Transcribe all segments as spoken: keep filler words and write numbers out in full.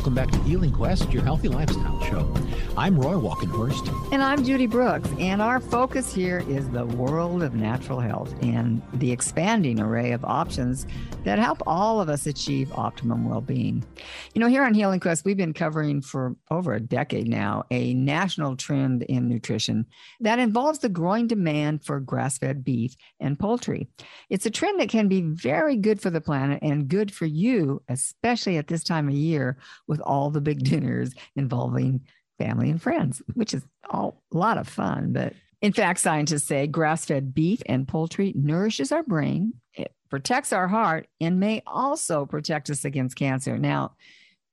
Welcome back to Healing Quest, your healthy lifestyle show. I'm Roy Walkenhorst. And I'm Judy Brooks. And our focus here is the world of natural health and the expanding array of options that help all of us achieve optimum well-being. You know, here on Healing Quest, we've been covering for over a decade now a national trend in nutrition that involves the growing demand for grass-fed beef and poultry. It's a trend that can be very good for the planet and good for you, especially at this time of year with all the big dinners involving family and friends, which is all, a lot of fun. But in fact, scientists say grass-fed beef and poultry nourishes our brain, it protects our heart, and may also protect us against cancer. Now,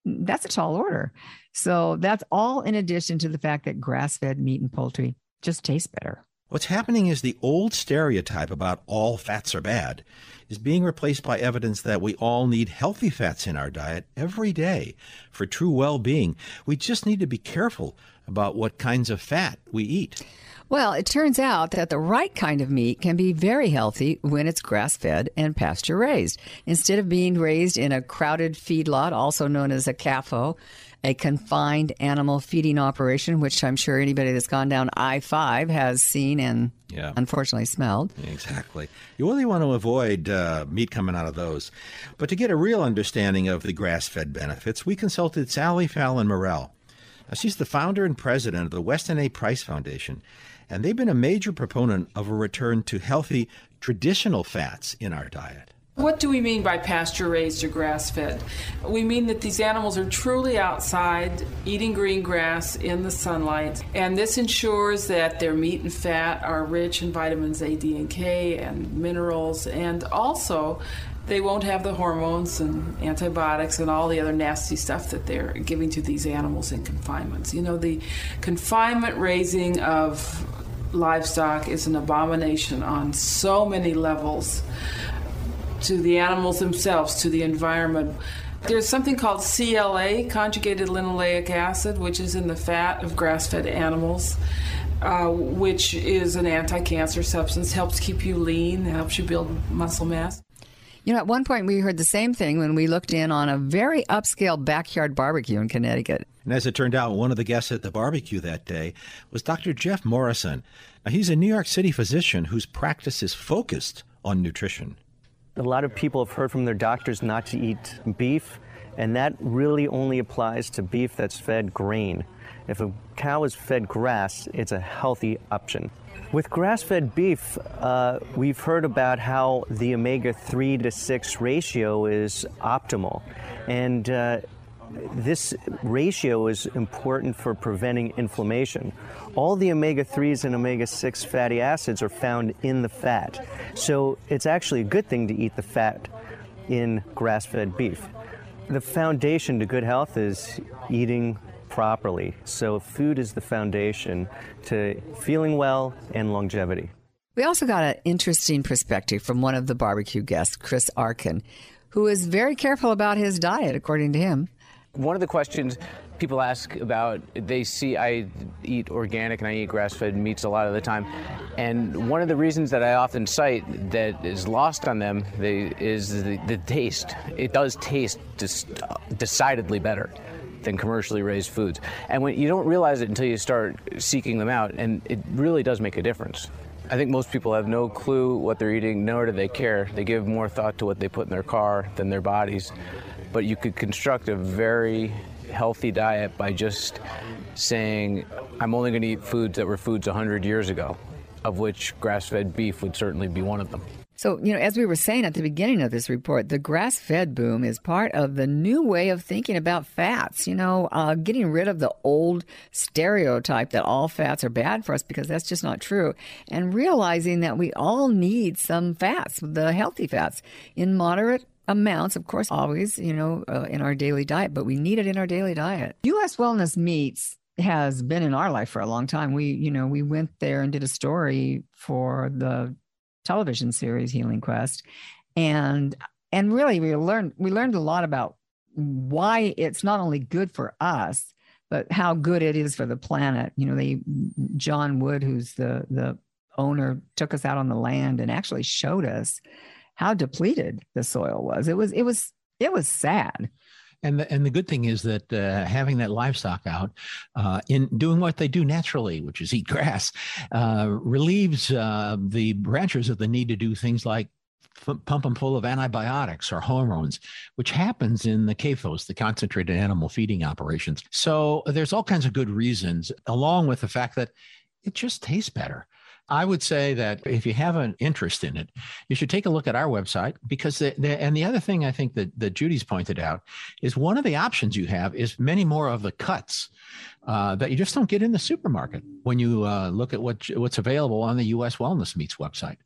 that's a tall order. So that's all in addition to the fact that grass-fed meat and poultry just taste better. What's happening is the old stereotype about all fats are bad is being replaced by evidence that we all need healthy fats in our diet every day for true well-being. We just need to be careful about what kinds of fat we eat. Well, it turns out that the right kind of meat can be very healthy when it's grass-fed and pasture-raised. Instead of being raised in a crowded feedlot, also known as a C A F O, a confined animal feeding operation, which I'm sure anybody that's gone down I five has seen and yeah. unfortunately smelled. Exactly. You really want to avoid uh, meat coming out of those. But to get a real understanding of the grass-fed benefits, we consulted Sally Fallon Morrell. Now, she's the founder and president of the Weston A. Price Foundation, and they've been a major proponent of a return to healthy, traditional fats in our diet. What do we mean by pasture-raised or grass-fed? We mean that these animals are truly outside, eating green grass in the sunlight, and this ensures that their meat and fat are rich in vitamins A, D, and K, and minerals, and also they won't have the hormones and antibiotics and all the other nasty stuff that they're giving to these animals in confinements. You know, the confinement raising of livestock is an abomination on so many levels, to the animals themselves, to the environment. There's something called C L A, conjugated linoleic acid, which is in the fat of grass-fed animals, uh, which is an anti-cancer substance, helps keep you lean, helps you build muscle mass. You know, at one point we heard the same thing when we looked in on a very upscale backyard barbecue in Connecticut. And as it turned out, one of the guests at the barbecue that day was Doctor Jeff Morrison. Now, he's a New York City physician whose practice is focused on nutrition. A lot of people have heard from their doctors not to eat beef, and that really only applies to beef that's fed grain. If a cow is fed grass, it's a healthy option. With grass-fed beef, uh, we've heard about how the omega three to six ratio is optimal. And uh, this ratio is important for preventing inflammation. All the omega threes and omega six fatty acids are found in the fat. So it's actually a good thing to eat the fat in grass-fed beef. The foundation to good health is eating properly. So food is the foundation to feeling well and longevity. We also got an interesting perspective from one of the barbecue guests, Chris Arkin, who is very careful about his diet, according to him. One of the questions people ask about, they see I eat organic and I eat grass-fed meats a lot of the time. And one of the reasons that I often cite that is lost on them they, is the, the taste. It does taste just decidedly better than commercially raised foods. And when you don't realize it until you start seeking them out, and it really does make a difference. I think most people have no clue what they're eating, nor do they care. They give more thought to what they put in their car than their bodies. But you could construct a very healthy diet by just saying, I'm only going to eat foods that were foods one hundred years ago, of which grass-fed beef would certainly be one of them. So, you know, as we were saying at the beginning of this report, the grass-fed boom is part of the new way of thinking about fats, you know, uh, getting rid of the old stereotype that all fats are bad for us, because that's just not true, and realizing that we all need some fats, the healthy fats, in moderate amounts, of course, always, you know, uh, in our daily diet, but we need it in our daily diet. U S. Wellness Meats has been in our life for a long time. We, you know, we went there and did a story for the television series Healing Quest, and and really we learned we learned a lot about why it's not only good for us but how good it is for the planet. You know, they John Wood, who's the the owner, took us out on the land and actually showed us how depleted the soil was. It was it was it was sad. And the, and the good thing is that uh, having that livestock out uh, in doing what they do naturally, which is eat grass, uh, relieves uh, the ranchers of the need to do things like pump them full of antibiotics or hormones, which happens in the C A F Os, the concentrated animal feeding operations. So there's all kinds of good reasons, along with the fact that it just tastes better. I would say that if you have an interest in it, you should take a look at our website, because the, the, and the other thing I think that, that Judy's pointed out is one of the options you have is many more of the cuts uh, that you just don't get in the supermarket when you uh, look at what, what's available on the U S Wellness Meats website.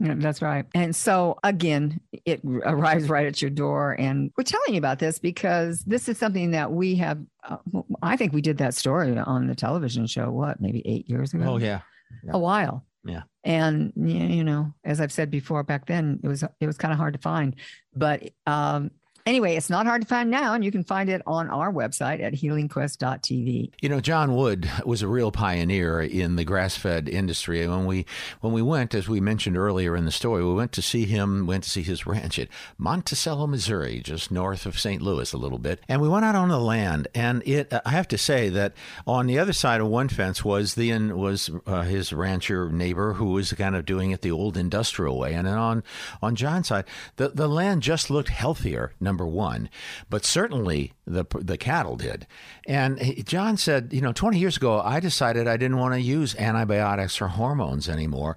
Yeah, that's right. And so again, it arrives right at your door. And we're telling you about this because this is something that we have, uh, I think we did that story on the television show, what, maybe eight years ago? Oh, yeah. yeah. A while. Yeah. And, you know, as I've said before, back then, it was it was kind of hard to find. But um, anyway, it's not hard to find now. And you can find it on our website at healing quest dot t v. You know, John Wood was a real pioneer in the grass-fed industry. And when we when we went, as we mentioned earlier in the story, we went to see him, went to see his ranch at Monticello, Missouri, just north of Saint Louis a little bit. And we went out on the land. And it, I have to say that on the other side of one fence was the was uh, his rancher neighbor who was kind of doing it the old industrial way. And then on, on John's side, the, the land just looked healthier, number one, but certainly the the cattle did. And he, John said, you know, twenty years ago, I decided I didn't want to use antibiotics or hormones anymore.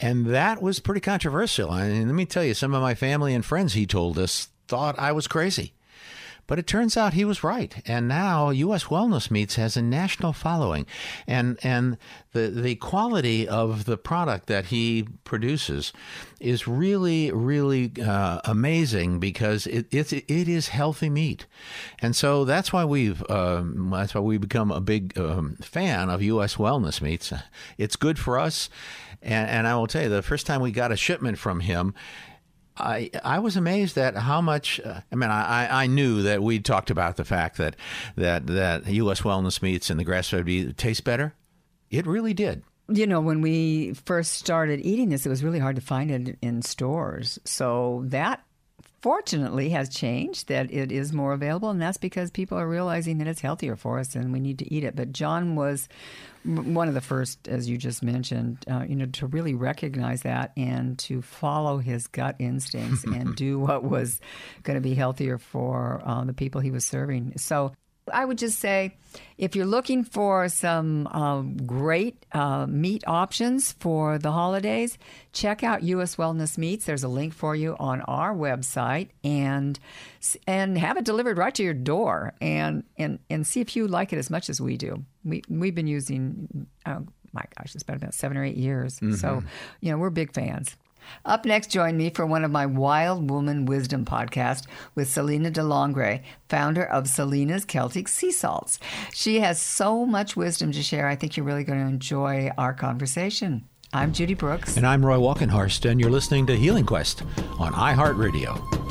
And that was pretty controversial. I mean, let me tell you, some of my family and friends, he told us, thought I was crazy. But it turns out he was right. And now U S Wellness Meats has a national following. And and the the quality of the product that he produces is really, really uh, amazing, because it, it it is healthy meat. And so that's why we've um, that's why we've become a big um, fan of U S Wellness Meats. It's good for us. And, and I will tell you, the first time we got a shipment from him, I I was amazed at how much uh, I mean I I knew that we talked about the fact that that that U S Wellness Meats and the grass-fed meat taste better. It really did. You know, when we first started eating this, it was really hard to find it in stores. So that fortunately has changed, that it is more available, and that's because people are realizing that it's healthier for us and we need to eat it. But John was one of the first, as you just mentioned, uh, you know, to really recognize that and to follow his gut instincts and do what was going to be healthier for uh, the people he was serving. So I would just say, if you're looking for some uh, great uh, meat options for the holidays, check out U S Wellness Meats. There's a link for you on our website, and and have it delivered right to your door, and and, and see if you like it as much as we do. We, we've been using, oh my gosh, it's been about seven or eight years. Mm-hmm. So, you know, we're big fans. Up next, join me for one of my Wild Woman Wisdom podcasts with Selena DeLongre, founder of Selena's Celtic Sea Salts. She has so much wisdom to share. I think you're really going to enjoy our conversation. I'm Judy Brooks. And I'm Roy Walkenhorst, and you're listening to Healing Quest on iHeartRadio.